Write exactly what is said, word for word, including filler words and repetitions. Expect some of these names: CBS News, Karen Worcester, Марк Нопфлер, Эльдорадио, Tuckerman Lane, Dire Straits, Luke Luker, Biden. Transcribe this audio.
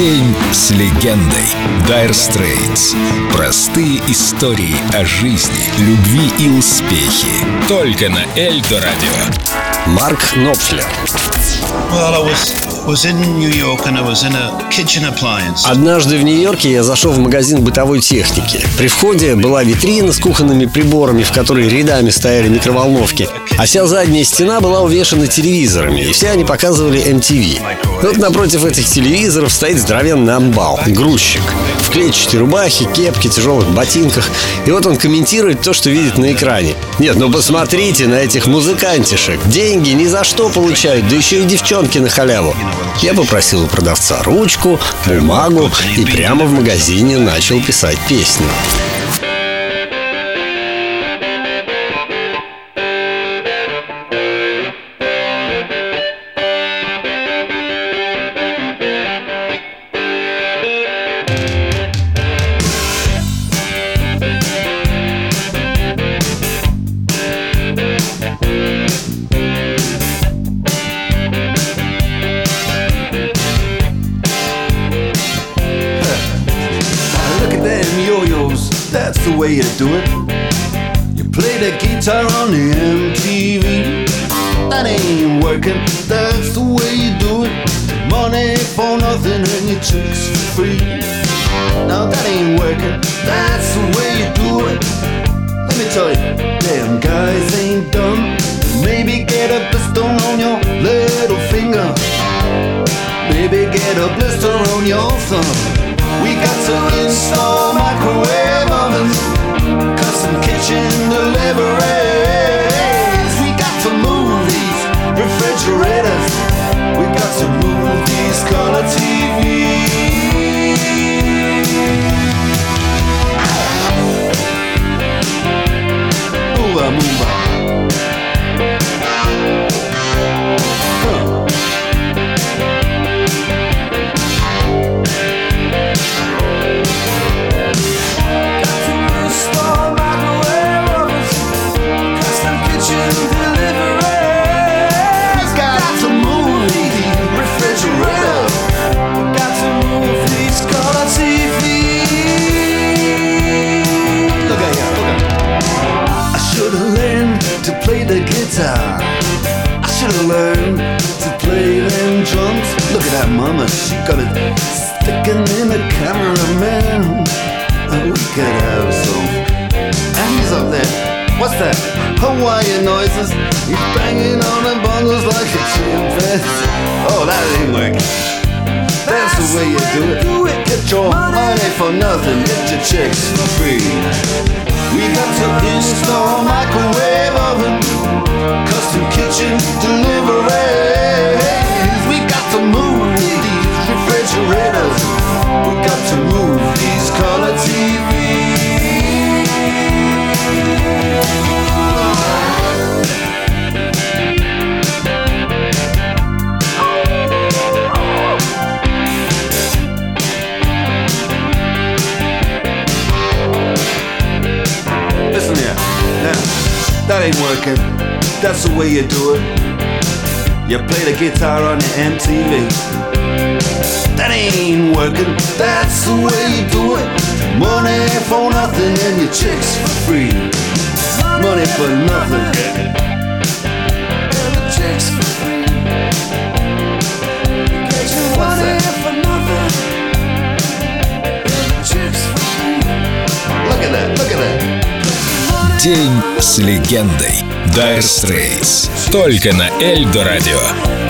День с легендой. Dire Straits. Простые истории о жизни, любви и успехе. Только на Эльдорадио. Марк Нопфлер. Однажды в Нью-Йорке я зашел в магазин бытовой техники. При входе была витрина с кухонными приборами, в которой рядами стояли микроволновки, а вся задняя стена была увешана телевизорами, и все они показывали эм ти ви. Вот напротив этих телевизоров стоит здоровенный амбал, грузчик, в клетчатой рубахе, кепке, тяжелых ботинках. И вот он комментирует то, что видит на экране. Нет, ну посмотрите на этих музыкантишек. Деньги ни за что получают, да еще и девчонки на халяву. Я попросил у продавца ручку, бумагу и прямо в магазине начал писать песню. That's the way you do it. You play the guitar on the эм ти ви. That ain't working. That's the way you do it. Money for nothing and your chicks for free. Now that ain't working. That's the way you do it. Let me tell you, damn guys ain't dumb. Maybe get a blister on your little finger. Maybe get a blister on your thumb. We got to install microwave ovens, custom kitchen deliveries. We got to move these refrigerators. We got to move these color T Vs. Move on, move on. I should've learned to play them drums. Look at that mama, she got it sticking in the cameraman. And we could have some. And he's up there, what's that? Hawaiian noises. He's banging on the bongos like a chimpanzee. Oh, that ain't working. That's the way you do it. Get your money for nothing, get your chicks for free. We got to install microwave oven, custom kitchen deliveries. We got to move these refrigerators. We got to move these color T Vs. Listen here, now, that ain't working. That's the way you do it. You play the guitar on the эм ти ви. That ain't working. That's the way you do it. Money for nothing and your chicks for free. Money for nothing and the chicks for free. Money for nothing and the chicks for free. Look at that, look at that. День с легендой. Dire Straits. Только на Эльдорадио.